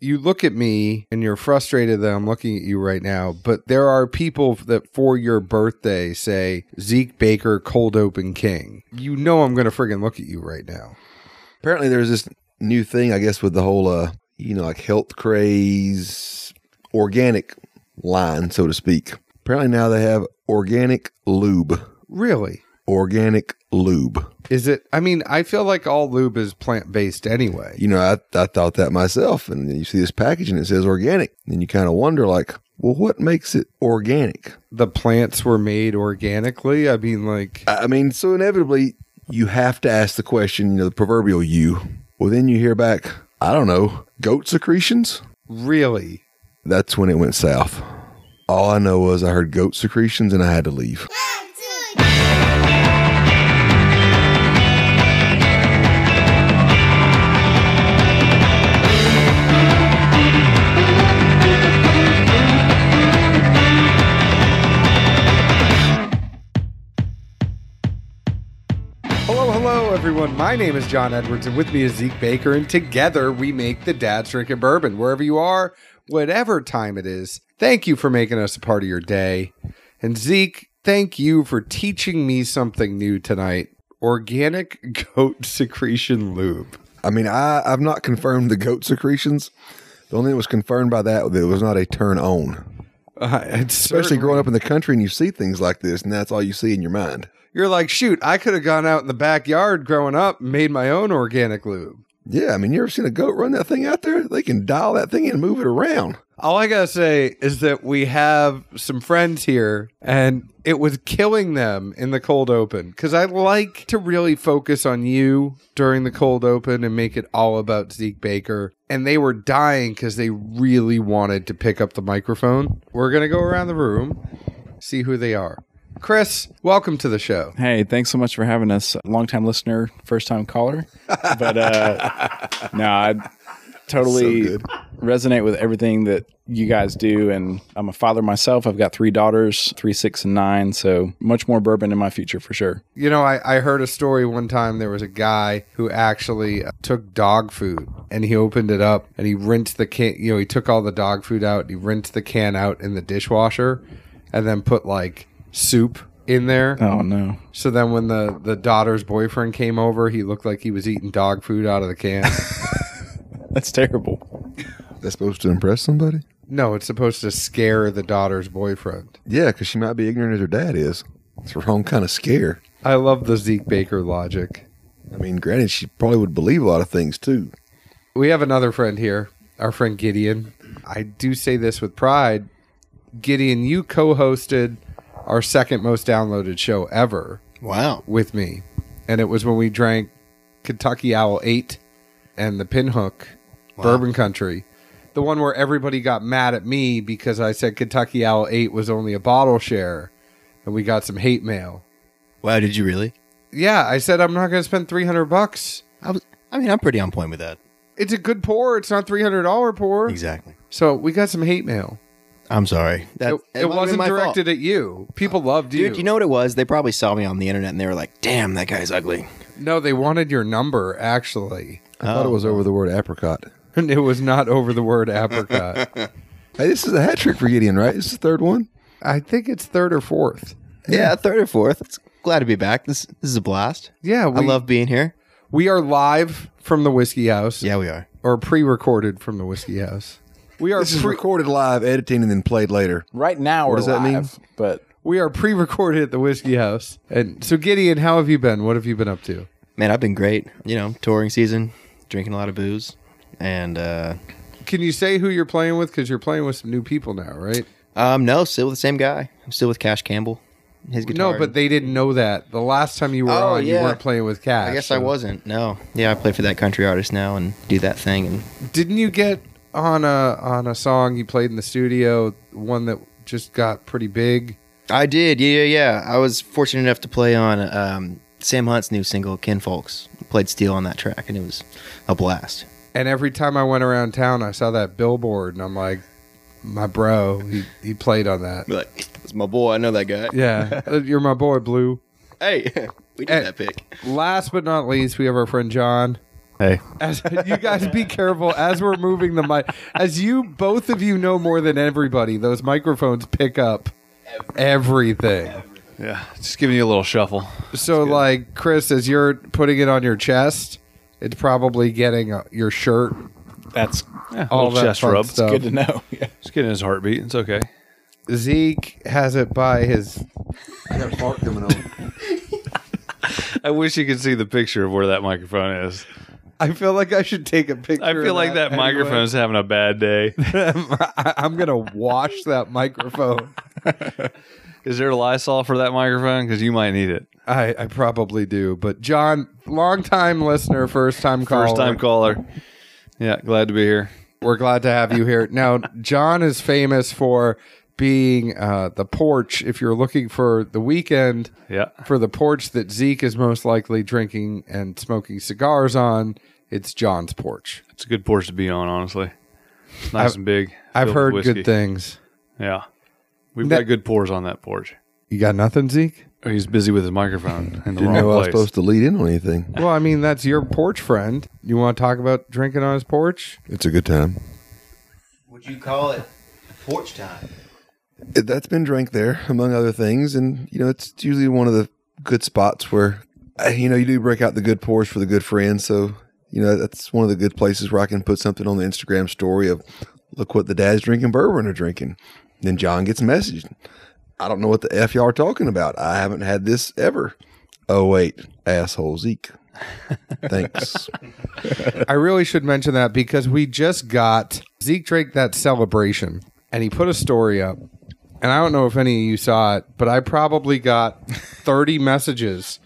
You look at me and you're frustrated that I'm looking at you right now, but there are people that for your birthday say, Zeke Baker, Cold Open King. You know I'm going to friggin' look at you right now. Apparently there's this new thing, I guess, with the whole, like health craze, organic line, so to speak. Apparently now they have organic lube. Really? Organic lube. Is it? I mean, I feel like all lube is plant-based anyway. You know, I thought that myself. And you see this package and it says organic. And you kind of wonder like, well, what makes it organic? The plants were made organically. I mean, so inevitably you have to ask the question, the proverbial you. Well, then you hear back, I don't know, goat secretions? Really? That's when it went south. All I know was I heard goat secretions and I had to leave. Everyone, my name is John Edwards, and with me is Zeke Baker, and together we make the Dad's Drinking Bourbon. Wherever you are, whatever time it is, thank you for making us a part of your day. And Zeke, thank you for teaching me something new tonight. Organic goat secretion lube. I mean, I've not confirmed the goat secretions. The only thing that was confirmed by that was not a turn on. Especially growing up in the country and you see things like this, and that's all you see in your mind. You're like, shoot, I could have gone out in the backyard growing up and made my own organic lube. Yeah, I mean, you ever seen a goat run that thing out there? They can dial that thing in and move it around. All I got to say is that we have some friends here, and it was killing them in the cold open, because I like to really focus on you during the cold open and make it all about Zeke Baker. And they were dying because they really wanted to pick up the microphone. We're going to go around the room, see who they are. Chris, welcome to the show. Hey, thanks so much for having us. Long-time listener, first-time caller. But no, I totally resonate with everything that you guys do. And I'm a father myself. I've got 3 daughters, 3, 6, and 9. So much more bourbon in my future for sure. You know, I heard a story one time. There was a guy who actually took dog food and he opened it up and he rinsed the can. You know, he took all the dog food out. And he rinsed the can out in the dishwasher and then put like soup in there. Oh no. So then when the daughter's boyfriend came over, he looked like he was eating dog food out of the can. That's terrible. That's supposed to impress somebody? No, it's supposed to scare the daughter's boyfriend. Yeah, because she might be ignorant as her dad is. It's the wrong kind of scare. I love the Zeke Baker logic. I mean, granted, she probably would believe a lot of things too. We have another friend here, our friend Gideon. I do say this with pride. Gideon, you co-hosted our second most downloaded show ever. Wow. With me. And it was when we drank Kentucky Owl 8 and the Pinhook Bourbon Country. The one where everybody got mad at me because I said Kentucky Owl 8 was only a bottle share. And we got some hate mail. Wow, did you really? Yeah, I said I'm not going to spend $300. I'm pretty on point with that. It's a good pour. It's not $300 pour. Exactly. So we got some hate mail. I'm sorry. It wasn't directed fault. At you. People loved you. Dude, you know what it was? They probably saw me on the internet and they were like, damn, that guy's ugly. No, they wanted your number, actually. I thought it was over the word apricot. And it was not over the word apricot. Hey, this is a hat trick for Gideon, right? This is the third one? I think it's third or fourth. Yeah, third or fourth. It's glad to be back. This is a blast. Yeah. I love being here. We are live from the Whiskey House. Yeah, we are. Or pre-recorded from the Whiskey House. This is recorded live, editing, and then played later. Right now, what does that mean? But we are pre-recorded at the Whiskey House. And so, Gideon, how have you been? What have you been up to? Man, I've been great. You know, touring season, drinking a lot of booze, and can you say who you're playing with? Because you're playing with some new people now, right? No, still with the same guy. I'm still with Cash Campbell. His guitar. No, but they didn't know that. The last time you were on, yeah. You weren't playing with Cash. I guess so. I wasn't. No, yeah, I play for that country artist now and do that thing. And didn't you get on a song you played in the studio, one that just got pretty big? I did, yeah. I was fortunate enough to play on Sam Hunt's new single, Ken Folks. Played steel on that track, and it was a blast. And every time I went around town, I saw that billboard, and I'm like, my bro, he played on that. You're like, it's my boy, I know that guy. Yeah, you're my boy, Blue. Hey, we did that pick. Last but not least, we have our friend John. Hey, as, you guys be careful as we're moving the mic. As you, both of you know more than everybody, those microphones pick up everything. Yeah, just giving you a little shuffle. So, like, Chris, as you're putting it on your chest, it's probably getting your shirt. That's all that chest rub. Stuff. It's good to know. Yeah. Just getting his heartbeat. It's okay. Zeke has it by his... I got a fart coming on. I wish you could see the picture of where that microphone is. I feel like I should take a picture. I feel like that microphone is having a bad day. I'm going to wash that microphone. Is there Lysol for that microphone? Because you might need it. I probably do. But John, long-time listener, first-time caller. First-time caller. Yeah, glad to be here. We're glad to have you here. Now, John is famous for being the porch. If you're looking for the weekend, for the porch that Zeke is most likely drinking and smoking cigars on, it's John's porch. It's a good porch to be on, honestly. It's nice and big. I've heard good things. Yeah. We've got good pours on that porch. You got nothing, Zeke? Oh, he's busy with his microphone in the wrong place. Didn't know I was supposed to lead in on anything. Well, I mean, that's your porch friend. You want to talk about drinking on his porch? It's a good time. Would you call it porch time? That's been drank there, among other things. And, you know, it's usually one of the good spots where, you know, you do break out the good pours for the good friends. So, you know, that's one of the good places where I can put something on the Instagram story of, look what the dad's drinking bourbon are drinking. Then John gets messaged. I don't know what the F y'all are talking about. I haven't had this ever. Oh, wait. Asshole Zeke. Thanks. I really should mention that because we just got Zeke drank that celebration and he put a story up. And I don't know if any of you saw it, but I probably got 30 messages.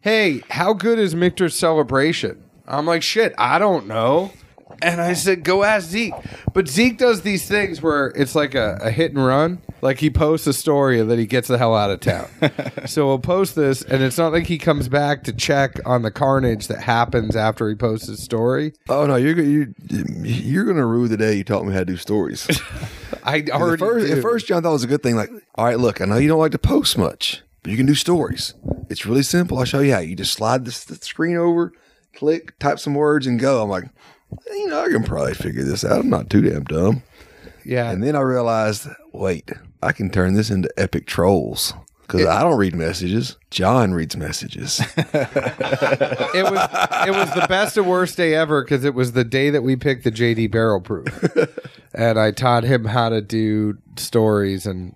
Hey, how good is Michter's celebration? I'm like, shit, I don't know. And I said, go ask Zeke. But Zeke does these things where it's like a hit and run. Like he posts a story and then he gets the hell out of town. So we'll post this, and it's not like he comes back to check on the carnage that happens after he posts his story. Oh, no, you're going to rue the day you taught me how to do stories. I already at first, John thought it was a good thing. Like, all right, look, I know you don't like to post much, but you can do stories. It's really simple. I'll show you how. You just slide the screen over, click, type some words, and go. I'm like... You know, I can probably figure this out. I'm not too damn dumb. Yeah. And then I realized, wait, I can turn this into epic trolls because I don't read messages. John reads messages. It was the best and worst day ever because it was the day that we picked the JD Barrel Proof. And I taught him how to do stories and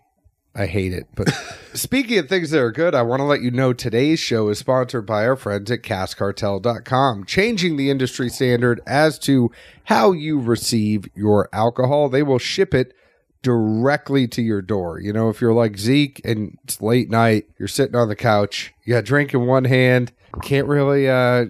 I hate it. But speaking of things that are good, I want to let you know today's show is sponsored by our friends at Cascartel.com, changing the industry standard as to how you receive your alcohol. They will ship it directly to your door. You know, if you're like Zeke and it's late night, you're sitting on the couch, you got a drink in one hand, can't really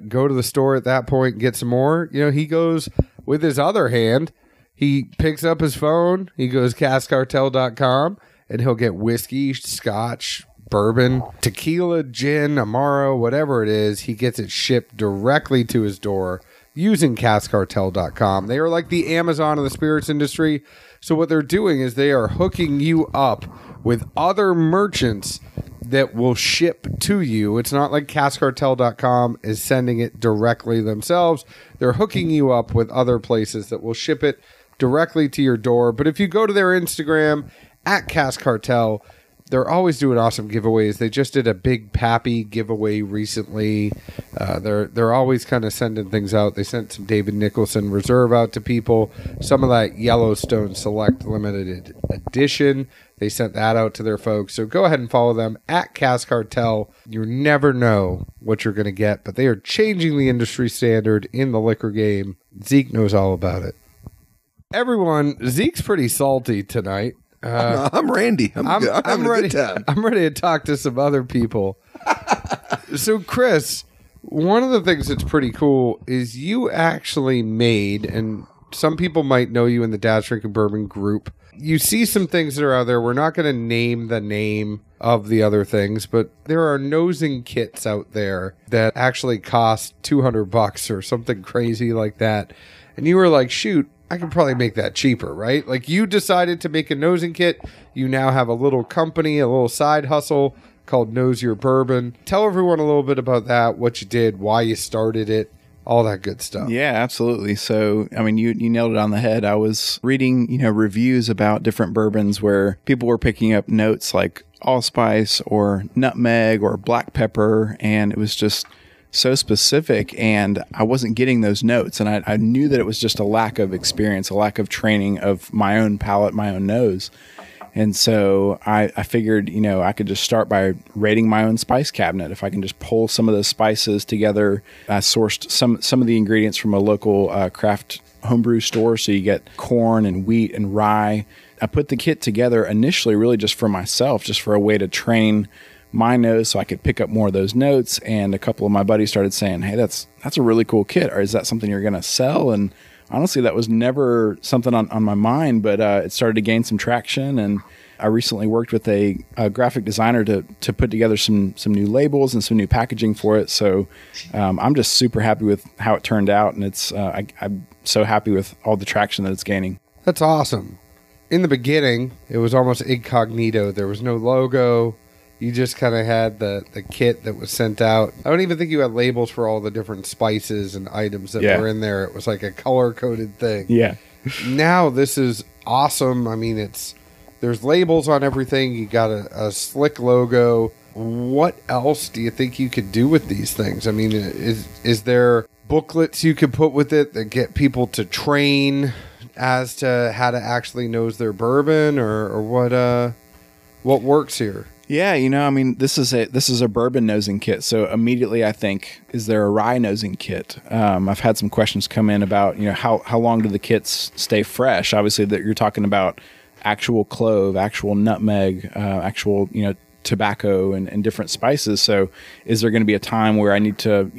go to the store at that point and get some more. You know, he goes with his other hand. He picks up his phone. He goes Cascartel.com. And he'll get whiskey, scotch, bourbon, tequila, gin, amaro, whatever it is. He gets it shipped directly to his door using CastCartel.com. They are like the Amazon of the spirits industry. So what they're doing is they are hooking you up with other merchants that will ship to you. It's not like CastCartel.com is sending it directly themselves. They're hooking you up with other places that will ship it directly to your door. But if you go to their Instagram... At Cash Cartel, they're always doing awesome giveaways. They just did a big Pappy giveaway recently. They're always kind of sending things out. They sent some David Nicholson Reserve out to people. Some of that Yellowstone Select Limited Edition. They sent that out to their folks. So go ahead and follow them at Cash Cartel. You never know what you're going to get, but they are changing the industry standard in the liquor game. Zeke knows all about it. Everyone, Zeke's pretty salty tonight. I'm Randy. I'm ready. Good time. I'm ready to talk to some other people. So, Chris, one of the things that's pretty cool is you actually made, and some people might know you in the Dad's Drinking Bourbon group. You see some things that are out there. We're not going to name the name of the other things, but there are nosing kits out there that actually cost $200 or something crazy like that. And you were like, shoot. I can probably make that cheaper, right? Like you decided to make a nosing kit. You now have a little company, a little side hustle called Nose Your Bourbon. Tell everyone a little bit about that, what you did, why you started it, all that good stuff. Yeah, absolutely. So, I mean, you nailed it on the head. I was reading, reviews about different bourbons where people were picking up notes like allspice or nutmeg or black pepper, and it was just so specific, and I wasn't getting those notes, and I knew that it was just a lack of experience, a lack of training of my own palate, my own nose. And so I figured, I could just start by rating my own spice cabinet. If I can just pull some of those spices together, I sourced some of the ingredients from a local craft homebrew store. So you get corn and wheat and rye. I put the kit together initially really just for myself, just for a way to train my nose so I could pick up more of those notes. And a couple of my buddies started saying, hey, that's a really cool kit. Or is that something you're going to sell? And honestly, that was never something on my mind, but it started to gain some traction. And I recently worked with a graphic designer to put together some new labels and some new packaging for it. So I'm just super happy with how it turned out. And it's I'm so happy with all the traction that it's gaining. That's awesome. In the beginning, it was almost incognito. There was no logo. You just kind of had the kit that was sent out. I don't even think you had labels for all the different spices and items that were in there. It was like a color-coded thing. Yeah. Now this is awesome. I mean, there's labels on everything. You got a slick logo. What else do you think you could do with these things? I mean, is there booklets you could put with it that get people to train as to how to actually nose their bourbon, or what works here? Yeah, this is a bourbon nosing kit. So immediately I think, is there a rye nosing kit? I've had some questions come in about, how long do the kits stay fresh? Obviously, that you're talking about actual clove, actual nutmeg, actual, tobacco and different spices. So is there going to be a time where I need to,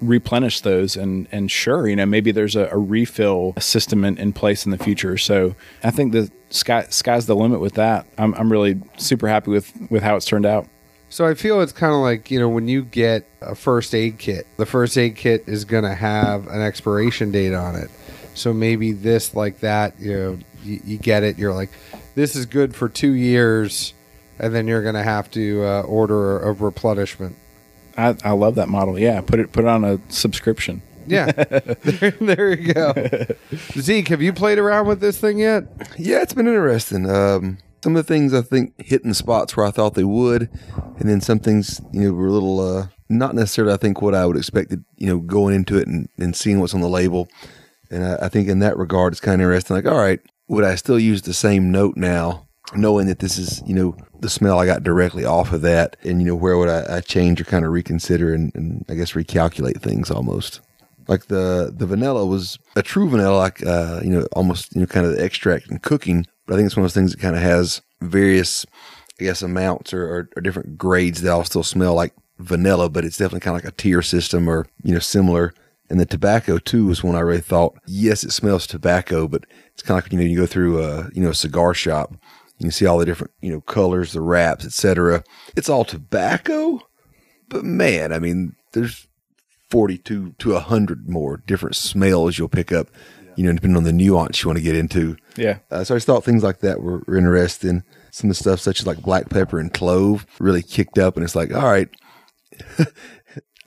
replenish those? And sure, maybe there's a refill system in place in the future. So I think the sky's the limit with that. I'm really super happy with how it's turned out. So I feel it's kind of like, when you get a first aid kit, the first aid kit is going to have an expiration date on it. So maybe this like that, you get it. You're like, this is good for 2 years. And then you're going to have to order a replenishment. I love that model. Yeah, put it on a subscription. Yeah, there you go. Zeke, have you played around with this thing yet? Yeah, it's been interesting. Some of the things I think hit in spots where I thought they would, and then some things were a little not necessarily I think what I would expect. Going into it and seeing what's on the label, and I think in that regard it's kind of interesting. Like, all right, would I still use the same note now, knowing that this is the smell I got directly off of that, and where would I change or kind of reconsider and I guess recalculate things almost. Like the vanilla was a true vanilla, like, almost, kind of the extract and cooking. But I think it's one of those things that kind of has various, I guess, amounts or different grades that all still smell like vanilla, but it's definitely kind of like a tier system or, similar. And the tobacco, too, was one I really thought, yes, it smells tobacco, but it's kind of like, you go through a, a cigar shop, you can see all the different, colors, the wraps, etc. It's all tobacco, but man, I mean, there's 42 to 100 more different smells you'll pick up, depending on the nuance you want to get into. Yeah. So I just thought things like that were interesting. Some of the stuff such as like black pepper and clove really kicked up, and it's like, all right,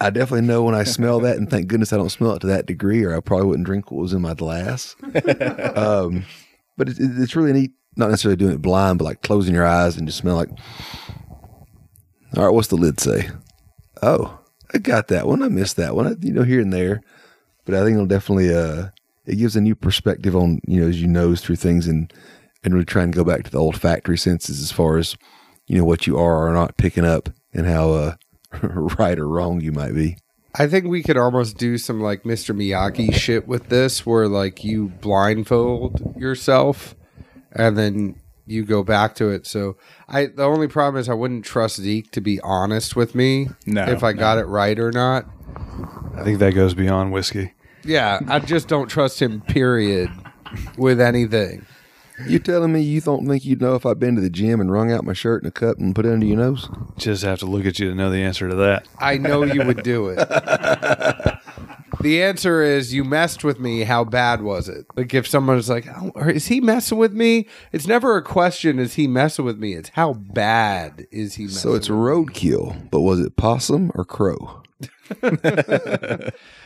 I definitely know when I smell that, and thank goodness I don't smell it to that degree, or I probably wouldn't drink what was in my glass. But it's really neat, not necessarily doing it blind, but like closing your eyes and just smell like, all right, what's the lid say? Oh, I got that one. I missed that one, here and there. But I think it'll definitely, it gives a new perspective on, as you nose through things and really try and go back to the olfactory senses as far as, what you are or are not picking up and how right or wrong you might be. I think we could almost do some like Mr. Miyagi shit with this where like you blindfold yourself and then you go back to it. So the only problem is I wouldn't trust Zeke to be honest with me if I got it right or not. I think that goes beyond whiskey. Yeah, I just don't trust him, period, with anything. You're telling me you don't think you'd know if I've been to the gym and wrung out my shirt in a cup and put it under your nose? Just have to look at you to know the answer to that. I know you would do it. The answer is you messed with me. How bad was it? Like if someone's like, oh, is he messing with me? It's never a question. Is he messing with me? It's how bad is he messing with me? So it's roadkill, but was it possum or crow?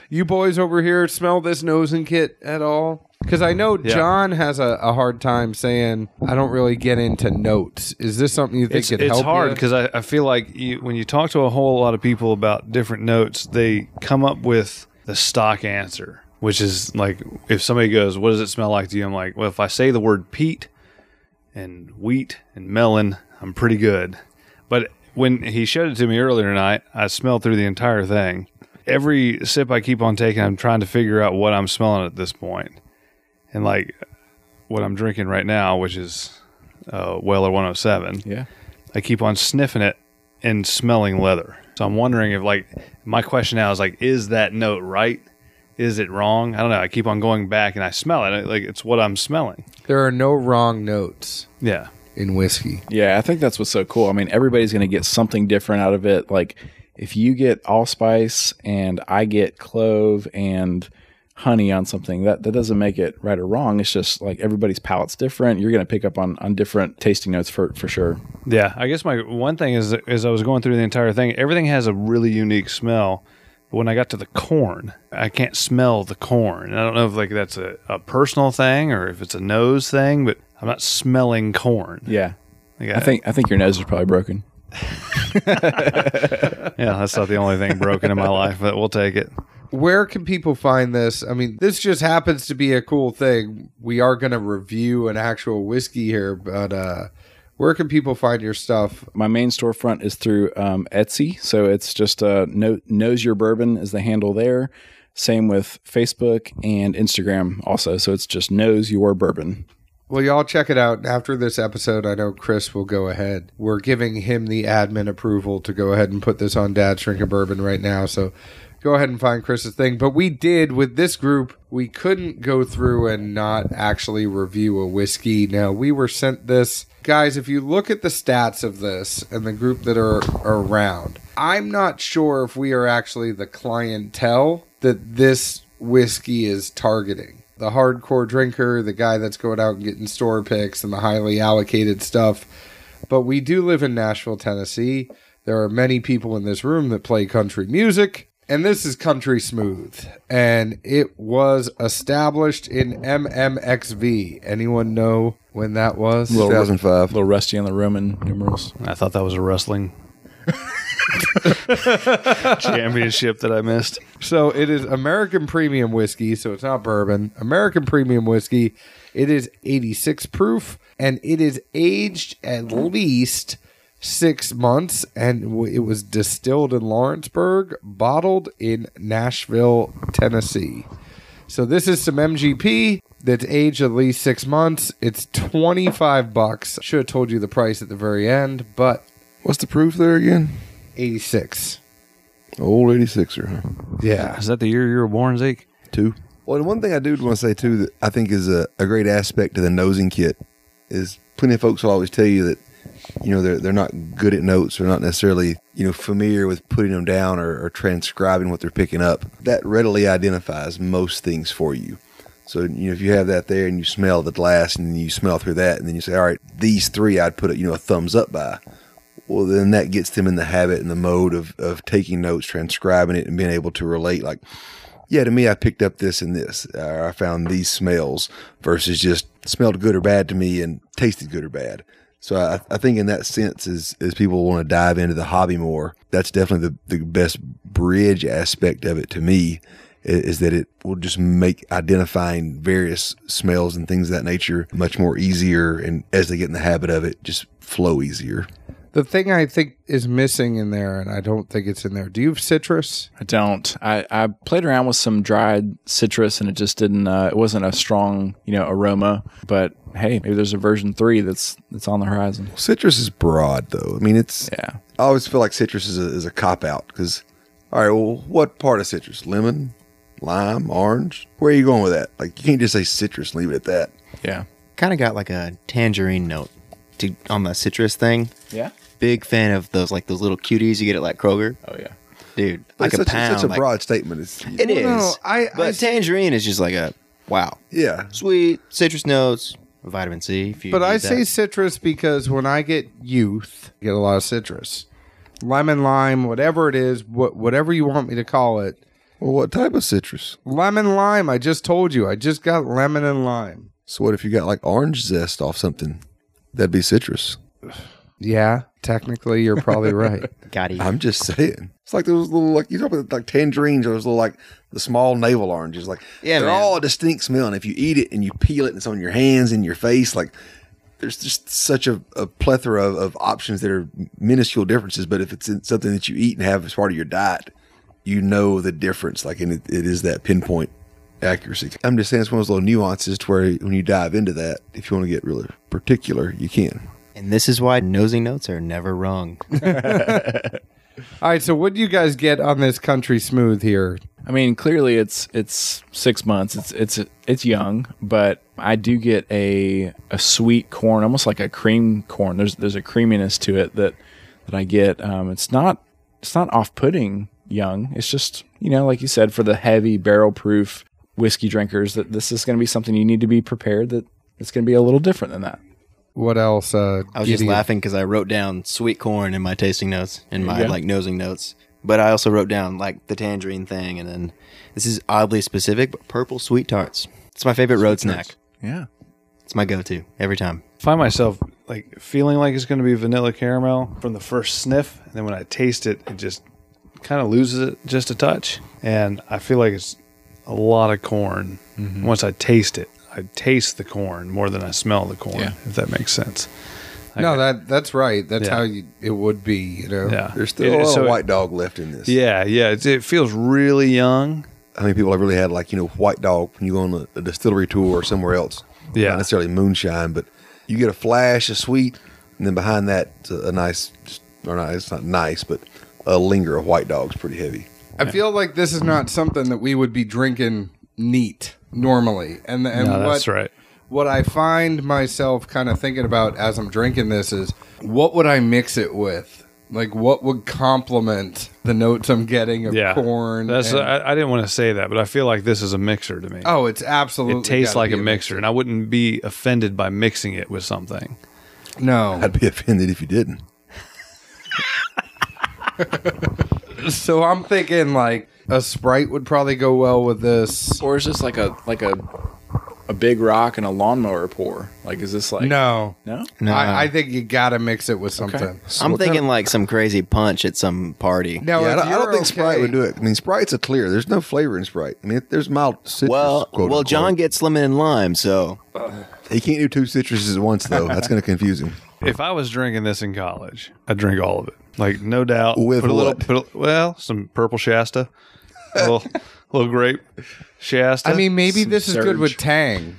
you boys over here smell this nosing kit at all? Because I know John has a hard time saying, I don't really get into notes. Is this something you think could help? It's hard because I feel like when you talk to a whole lot of people about different notes, they come up with the stock answer, which is like, if somebody goes, what does it smell like to you? I'm like, well, if I say the word peat and wheat and melon, I'm pretty good. But when he showed it to me earlier tonight, I smelled through the entire thing. Every sip I keep on taking, I'm trying to figure out what I'm smelling at this point. And like what I'm drinking right now, which is Weller 107, I keep on sniffing it and smelling leather. So I'm wondering if, like, my question now is, like, is that note right? Is it wrong? I don't know. I keep on going back and I smell it. Like, it's what I'm smelling. There are no wrong notes. Yeah. In whiskey. Yeah, I think that's what's so cool. I mean, everybody's going to get something different out of it. Like, if you get allspice and I get clove and honey on something, that doesn't make it right or wrong. It's just like everybody's palate's different. You're going to pick up on different tasting notes for sure. Yeah. I guess my one thing is, as I was going through the entire thing, everything has a really unique smell. But when I got to the corn, I can't smell the corn. I don't know if like that's a personal thing or if it's a nose thing, but I'm not smelling corn. Yeah. Like I think your nose is probably broken. Yeah. That's not the only thing broken in my life, but we'll take it. Where can people find this? I mean, this just happens to be a cool thing. We are going to review an actual whiskey here, but where can people find your stuff? My main storefront is through Etsy. So it's just Nose Your Bourbon is the handle there. Same with Facebook and Instagram also. So it's just Nose Your Bourbon. Well, y'all check it out. After this episode, I know Chris will go ahead. We're giving him the admin approval to go ahead and put this on Dad's Drinking Bourbon right now. So go ahead and find Chris's thing. But we did, with this group, we couldn't go through and not actually review a whiskey. Now, we were sent this. Guys, if you look at the stats of this and the group that are around, I'm not sure if we are actually the clientele that this whiskey is targeting. The hardcore drinker, the guy that's going out and getting store picks and the highly allocated stuff. But we do live in Nashville, Tennessee. There are many people in this room that play country music. And this is Country Smooth, and it was established in MMXV. Anyone know when that was? 2005. A little rusty on the Roman numerals. I thought that was a wrestling championship that I missed. So it is American Premium Whiskey, so it's not bourbon. American Premium Whiskey. It is 86 proof, and it is aged at least 6 months, and it was distilled in Lawrenceburg, bottled in Nashville, Tennessee. So this is some MGP that's aged at least 6 months. It's $25. Should have told you the price at the very end, but what's the proof there again? 86. Old 86er, huh? Yeah. Is that the year you were born, Zeke? 2. Well, and one thing I do want to say too that I think is a great aspect to the nosing kit is plenty of folks will always tell you that, you know, they're not good at notes. They're not necessarily, you know, familiar with putting them down or transcribing what they're picking up. That readily identifies most things for you. So, you know, if you have that there and you smell the glass and you smell through that and then you say, all right, these three I'd put, you know, a thumbs up by. Well, then that gets them in the habit and the mode of taking notes, transcribing it, and being able to relate like, yeah, to me, I picked up this and this. Or I found these smells versus just smelled good or bad to me and tasted good or bad. So I think in that sense, as people want to dive into the hobby more, that's definitely the best bridge aspect of it to me, is that it will just make identifying various smells and things of that nature much more easier. And as they get in the habit of it, just flow easier. The thing I think is missing in there, and I don't think it's in there, do you have citrus? I don't. I played around with some dried citrus, and it just didn't, it wasn't a strong, you know, aroma, but hey, maybe there's a version 3 that's on the horizon. Well, citrus is broad, though. I mean, it's. Yeah. I always feel like citrus is a cop out because, all right, well, what part of citrus? Lemon, lime, orange? Where are you going with that? Like, you can't just say citrus and leave it at that. Yeah. Kind of got like a tangerine note on the citrus thing. Yeah. Big fan of those, like those little cuties you get at like Kroger. Oh yeah. Dude, but like it's a pound. It's such a broad statement. But tangerine is just like a wow. Yeah. Sweet citrus notes. Vitamin C. Say citrus because when I get youth, I get a lot of citrus. Lemon, lime, whatever it is, whatever you want me to call it, Well, what type of citrus? Lemon lime. I just told you. I just got lemon and lime. So what if you got like orange zest off something? That'd be citrus. Yeah, technically you're probably right. Got it. I'm just saying. It's like those little, like, you talk about like tangerines or those little, like, the small navel oranges. Like, yeah, they're all a distinct smell. And if you eat it and you peel it and it's on your hands and your face, like, there's just such a plethora of options that are minuscule differences. But if it's in something that you eat and have as part of your diet, you know the difference. Like, and it is that pinpoint accuracy. I'm just saying it's one of those little nuances to where when you dive into that, if you want to get really particular, you can. And this is why nosy notes are never wrong. All right, so what do you guys get on this Country Smooth here? I mean, clearly it's 6 months. It's young, but I do get a sweet corn, almost like a cream corn. There's a creaminess to it that I get. It's not off-putting young. It's just, you know, like you said, for the heavy barrel-proof whiskey drinkers, that this is going to be something you need to be prepared that it's going to be a little different than that. What else? I was just laughing because I wrote down sweet corn in my tasting notes and my nosing notes. But I also wrote down like the tangerine thing, and then this is oddly specific, but purple sweet tarts. It's my favorite road snack. Yeah, it's my go-to every time. I find myself like feeling like it's going to be vanilla caramel from the first sniff, and then when I taste it, it just kind of loses it just a touch, and I feel like it's a lot of corn once I taste it. I taste the corn more than I smell the corn, if that makes sense. That's right. That's how it would be, you know. Yeah. There's still a lot of white dog left in this. Yeah, yeah. It feels really young. I think people have really had, like, you know, white dog when you go on a distillery tour or somewhere else. Yeah. Not necessarily moonshine, but you get a flash of sweet, and then behind that, a nice, or not, it's not nice, but a linger of white dog's pretty heavy. I feel like this is not something that we would be drinking neat normally, that's right. What I find myself kind of thinking about as I'm drinking this is, what would I mix it with? Like, what would complement the notes I'm getting of corn? I didn't want to say that, but I feel like this is a mixer to me. Oh, it's absolutely. It tastes like a mixer, and I wouldn't be offended by mixing it with something. No, I'd be offended if you didn't. So I'm thinking like a Sprite would probably go well with this, or is this like a big rock and a lawnmower pour? Like, is this like no? I think you gotta mix it with something. Okay. So I'm thinking like some crazy punch at some party. No, yeah, I don't think Sprite would do it. I mean, Sprite's a clear. There's no flavor in Sprite. I mean, there's mild citrus. Well, John gets lemon and lime, so he can't do two citruses at once though. That's gonna confuse him. If I was drinking this in college, I'd drink all of it. Like, no doubt. With some purple Shasta, a little grape Shasta. I mean, maybe this is good with Tang.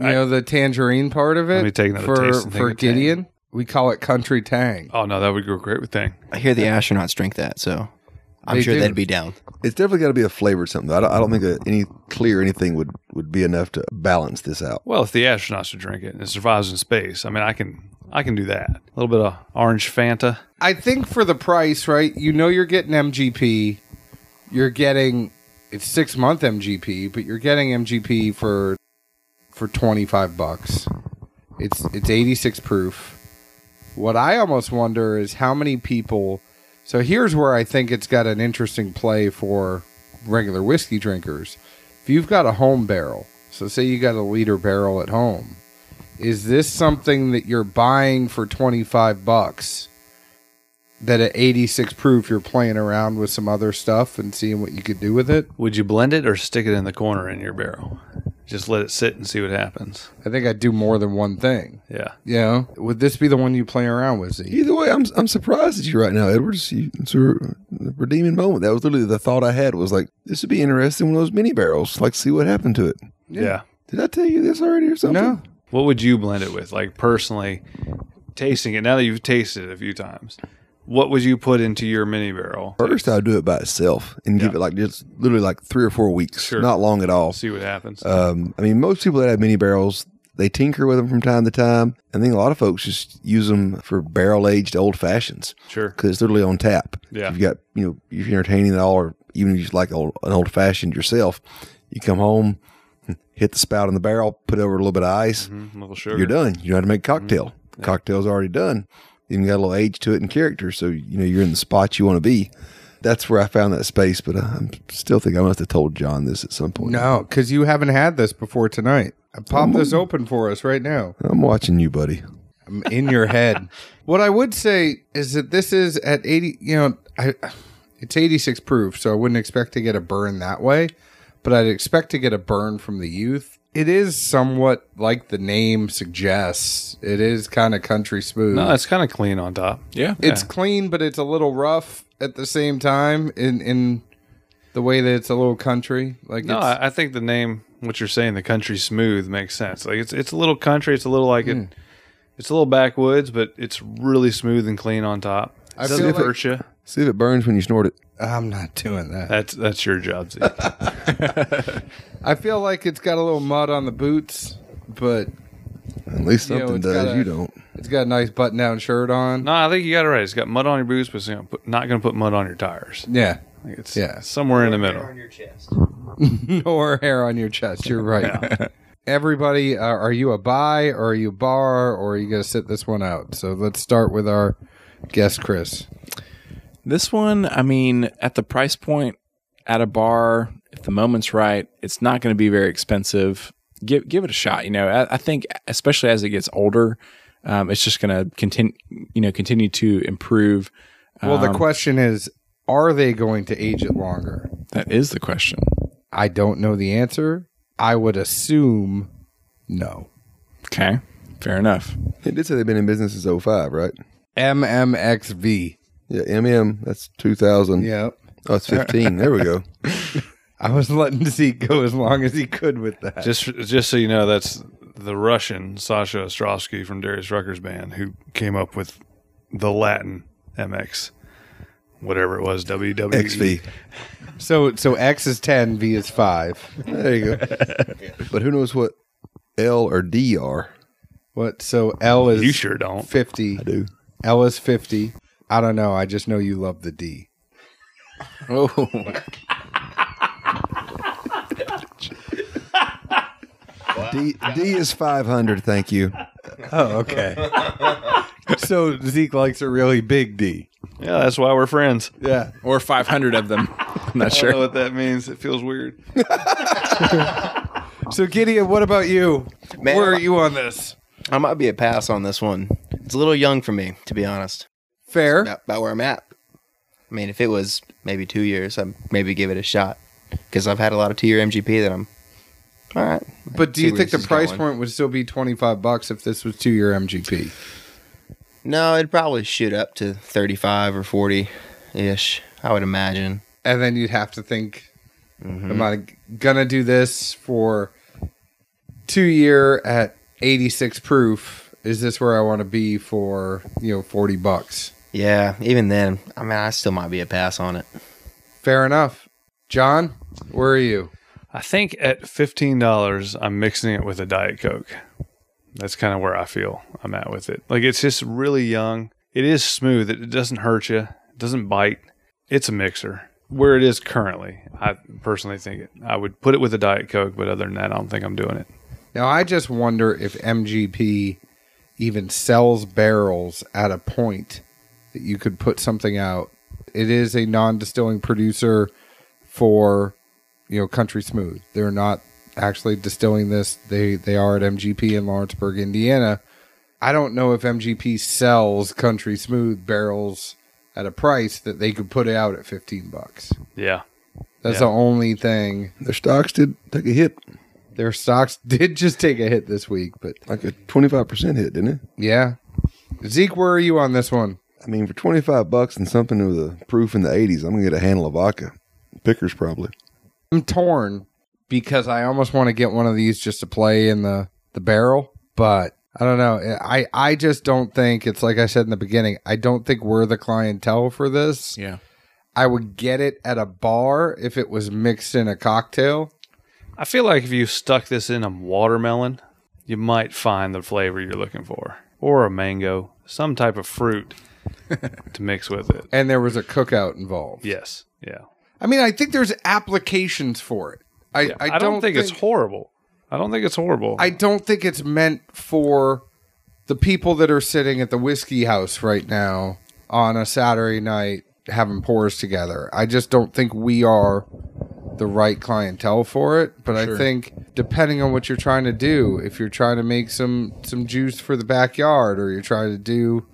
You know, the tangerine part of it. Let me take another taste and for Gideon. We call it Country Tang. Oh no, that would go great with Tang. I hear the astronauts drink that, so I'm sure they'd be down. It's definitely got to be a flavored something. I don't think any clear anything would be enough to balance this out. Well, if the astronauts would drink it and it survives in space, I mean, I can do that. A little bit of orange Fanta. I think for the price, right? You know, you're getting MGP. You're getting, it's 6 month MGP, but you're getting MGP for $25. It's 86 proof. What I almost wonder is how many people. So here's where I think it's got an interesting play for regular whiskey drinkers. If you've got a home barrel, so say you got a liter barrel at home. Is this something that you're buying for $25 that at 86 proof you're playing around with some other stuff and seeing what you could do with it? Would you blend it or stick it in the corner in your barrel? Just let it sit and see what happens. I think I'd do more than one thing. Yeah. You know? Would this be the one you play around with, Z? Either way, I'm surprised at you right now, Edwards. It's a redeeming moment. That was literally the thought I had was like, this would be interesting, one of those mini barrels. Like, see what happened to it. Yeah. Did I tell you this already or something? No. What would you blend it with? Like, personally, tasting it, now that you've tasted it a few times, what would you put into your mini barrel? First, I'd do it by itself and give it like just literally like 3 or 4 weeks, not long at all. See what happens. I mean, most people that have mini barrels, they tinker with them from time to time. I think a lot of folks just use them for barrel-aged old fashions. Sure. Because it's literally on tap. Yeah. If you've got, you know, if you're entertaining it all, or even if you just like an old-fashioned yourself, you come home, hit the spout in the barrel, put over a little bit of ice, a little sugar. You're done. You know how to make a cocktail. Mm-hmm. Yeah. Cocktail's already done. You even got a little age to it and character, so you know you're in the spot you want to be. that's where I found that space. But I still think I must have told John this at some point. No, because you haven't had this before tonight. Pop this open for us right now. I'm watching you, buddy. I'm in your head. What I would say is that this is at 80, you know, it's 86 proof, so I wouldn't expect to get a burn that way, but I'd expect to get a burn from the youth. It is somewhat like the name suggests. It is kind of country smooth. No, it's kind of clean on top. Yeah. It's clean, but it's a little rough at the same time in the way that it's a little country. Like, no, I think the name, what you're saying, the country smooth, makes sense. Like it's a little country. It's a little like it's a little backwoods, but it's really smooth and clean on top. It doesn't hurt you. See if it burns when you snort it. I'm not doing that. That's your job, Zeke. I feel like it's got a little mud on the boots, but... At least something does. You don't. It's got a nice button-down shirt on. No, I think you got it right. It's got mud on your boots, but it's not going to put mud on your tires. Yeah. It's somewhere in the middle. Hair on your chest. Nor hair on your chest. You're right. Yeah. Everybody, are you a buy, or are you a bar, or are you going to sit this one out? So let's start with our guest, Chris. This one, I mean, at the price point, at a bar, if the moment's right, it's not going to be very expensive. Give it a shot. You know, I think, especially as it gets older, it's just going to continue to improve. Well, the question is, are they going to age it longer? That is the question. I don't know the answer. I would assume no. Okay, fair enough. They did say they've been in business since 05, right? MMXV. Yeah, that's 2000. Yeah. Oh, it's 15. There we go. I was letting Zeke go as long as he could with that. Just so you know, that's the Russian Sasha Ostrovsky from Darius Rucker's band who came up with the Latin MX, whatever it was, WWE. XV. So X is 10, V is 5. There you go. But who knows what L or D are? What? So L is... You sure don't. 50. I do. L is 50. I don't know. I just know you love the D. Oh. D is 500. Thank you. Oh, okay. So Zeke likes a really big D. Yeah, that's why we're friends. Yeah. Or 500 of them. I'm not sure. I don't know what that means. It feels weird. So, Gideon, what about you? Man, where are you on this? I might be a pass on this one. It's a little young for me, to be honest. Fair. About where I'm at. I mean, if it was maybe 2 years, I'd maybe give it a shot because I've had a lot of 2 year MGP that I'm all right. But do you think the price point would still be $25 if this was 2 year MGP? No, it'd probably shoot up to 35 or 40 ish, I would imagine. And then you'd have to think, am I gonna do this for 2 year at 86 proof? Is this where I want to be for $40? Yeah, even then, I mean, I still might be a pass on it. Fair enough. John, where are you? I think at $15, I'm mixing it with a Diet Coke. That's kind of where I feel I'm at with it. Like, it's just really young. It is smooth. It doesn't hurt you. It doesn't bite. It's a mixer. Where it is currently, I personally think I would put it with a Diet Coke, but other than that, I don't think I'm doing it. Now, I just wonder if MGP even sells barrels at a point that you could put something out. It is a non-distilling producer for, Country Smooth. They're not actually distilling this. They are at MGP in Lawrenceburg, Indiana. I don't know if MGP sells Country Smooth barrels at a price that they could put out at $15. Yeah. That's the only thing. Their stocks did take a hit. Their stocks did just take a hit this week, but like a 25% hit, didn't it? Yeah. Zeke, where are you on this one? I mean, for $25 and something with a proof in the 80s, I'm going to get a handle of vodka. Pickers, probably. I'm torn because I almost want to get one of these just to play in the barrel, but I don't know. I just don't think, it's like I said in the beginning, I don't think we're the clientele for this. Yeah. I would get it at a bar if it was mixed in a cocktail. I feel like if you stuck this in a watermelon, you might find the flavor you're looking for, or a mango, some type of fruit to mix with it. And there was a cookout involved. Yes. Yeah. I mean, I think there's applications for it. I don't think it's horrible. I don't think it's horrible. I don't think it's meant for the people that are sitting at the Whiskey House right now on a Saturday night having pours together. I just don't think we are the right clientele for it. But sure. I think depending on what you're trying to do, if you're trying to make some juice for the backyard, or you're trying to do,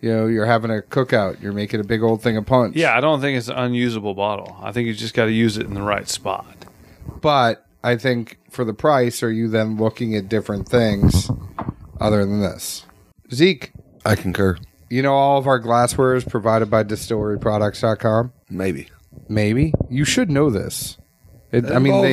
you know, you're having a cookout, you're making a big old thing of punch. Yeah, I don't think it's an unusable bottle. I think you just got to use it in the right spot. But I think for the price, are you then looking at different things other than this? Zeke. I concur. You know all of our glassware is provided by distilleryproducts.com? Maybe. You should know this. They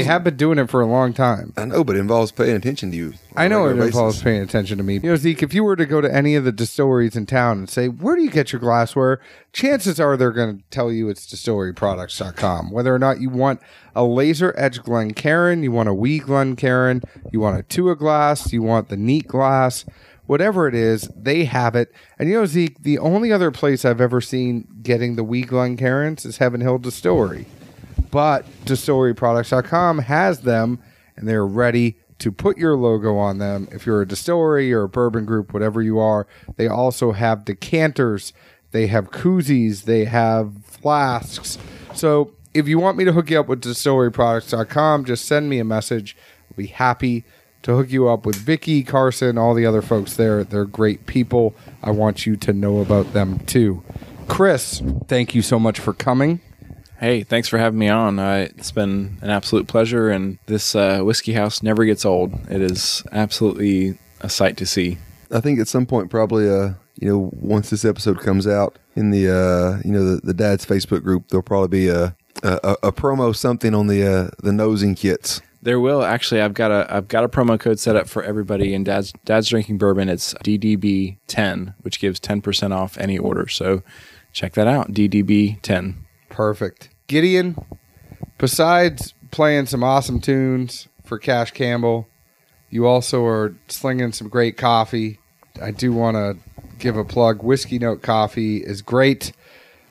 have been doing it for a long time. I know, but it involves paying attention to you. I know it involves paying attention to me. You know, Zeke, if you were to go to any of the distilleries in town and say, where do you get your glassware? Chances are they're going to tell you it's distilleryproducts.com. Whether or not you want a laser edge Glencairn, you want a wee Glencairn, you want a Tua glass, you want the neat glass, whatever it is, they have it. And you know, Zeke, the only other place I've ever seen getting the wee Glencairns is Heaven Hill Distillery. But distilleryproducts.com has them, and they're ready to put your logo on them. If you're a distillery or a bourbon group, whatever you are, they also have decanters. They have koozies. They have flasks. So if you want me to hook you up with distilleryproducts.com, just send me a message. I'll be happy to hook you up with Vicky, Carson, all the other folks there. They're great people. I want you to know about them too. Chris, thank you so much for coming. Hey, thanks for having me on. It's been an absolute pleasure, and this whiskey house never gets old. It is absolutely a sight to see. I think at some point, probably, once this episode comes out in the Dad's Facebook group, there'll probably be a promo something on the nosing kits. There will actually. I've got a promo code set up for everybody in Dad's Drinking Bourbon. It's DDB10, which gives 10% off any order. So check that out. DDB10. Perfect. Gideon, besides playing some awesome tunes for Cash Campbell, you also are slinging some great coffee. I do want to give a plug. Whiskey Note Coffee is great.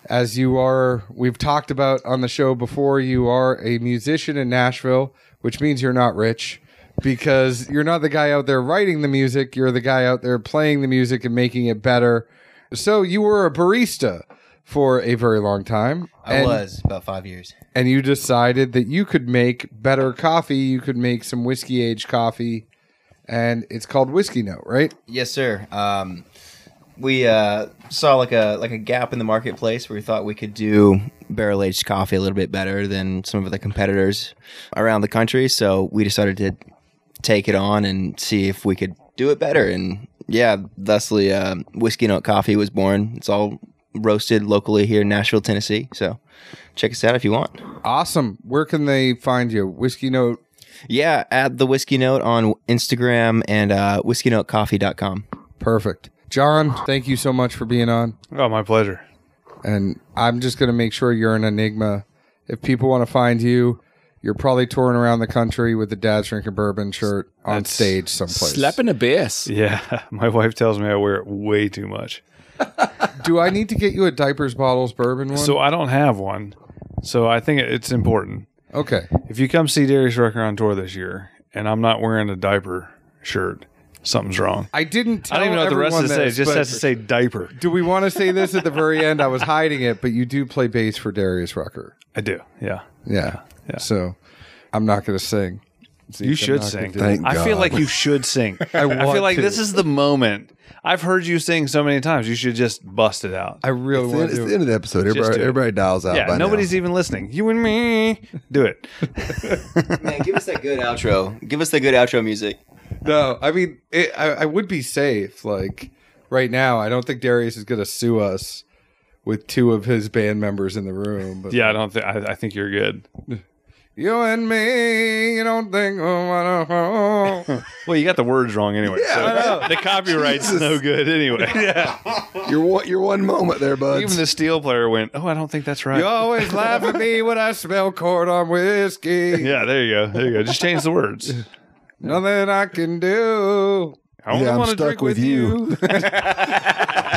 As you are, we've talked about on the show before, you are a musician in Nashville, which means you're not rich because you're not the guy out there writing the music. You're the guy out there playing the music and making it better. So you were a barista for a very long time. I was about 5 years. And you decided that you could make better coffee. You could make some whiskey aged coffee, and it's called Whiskey Note, right? Yes, sir. We saw like a gap in the marketplace where we thought we could do barrel aged coffee a little bit better than some of the competitors around the country. So we decided to take it on and see if we could do it better. And yeah, thusly, Whiskey Note Coffee was born. It's all roasted locally here in Nashville, Tennessee. So check us out if you want. Awesome. Where can they find you? Whiskey Note? Yeah, at the Whiskey Note on Instagram and whiskeynotecoffee.com. Perfect. John, thank you so much for being on. Oh, my pleasure. And I'm just going to make sure you're an enigma. If people want to find you, you're probably touring around the country with the Dad's Drinking Bourbon shirt on stage someplace. Slapping a bass. Yeah, my wife tells me I wear it way too much. Do I need to get you a Diapers, Bottles, Bourbon one? So I don't have one. So I think it's important. Okay. If you come see Darius Rucker on tour this year and I'm not wearing a diaper shirt, something's wrong. I don't even know what the rest of it says. It just has to say diaper. Do we want to say this at the very end? I was hiding it, but you do play bass for Darius Rucker. I do. Yeah. So I'm not going to sing. You should sing. I feel like you should sing. I feel like this is the moment. I've heard you sing so many times. You should just bust it out. I really want to. It's the end of the episode. Everybody dials out. Yeah, by nobody's now even listening. You and me. Do it. Man, give us that good outro. Give us the good outro music. No, I mean, I would be safe. Like right now, I don't think Darius is going to sue us with two of his band members in the room. But yeah, I don't think. I think you're good. You and me, you don't think. Well, you got the words wrong anyway. Yeah, so the copyright's no good anyway. Yeah, you're one moment there, bud. Even the steel player went, oh, I don't think that's right. You always laugh at me when I smell corn on whiskey. Yeah, there you go. Just change the words. Nothing I can do. I want to drink with you.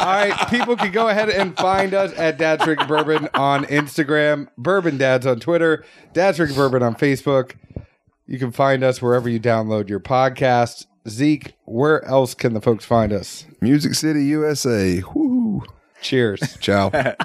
All right, people can go ahead and find us at Dad's Drinking Bourbon on Instagram, Bourbon Dads on Twitter, Dad's Drinking Bourbon on Facebook. You can find us wherever you download your podcast. Zeke, where else can the folks find us? Music City, USA. Woo! Cheers. Ciao.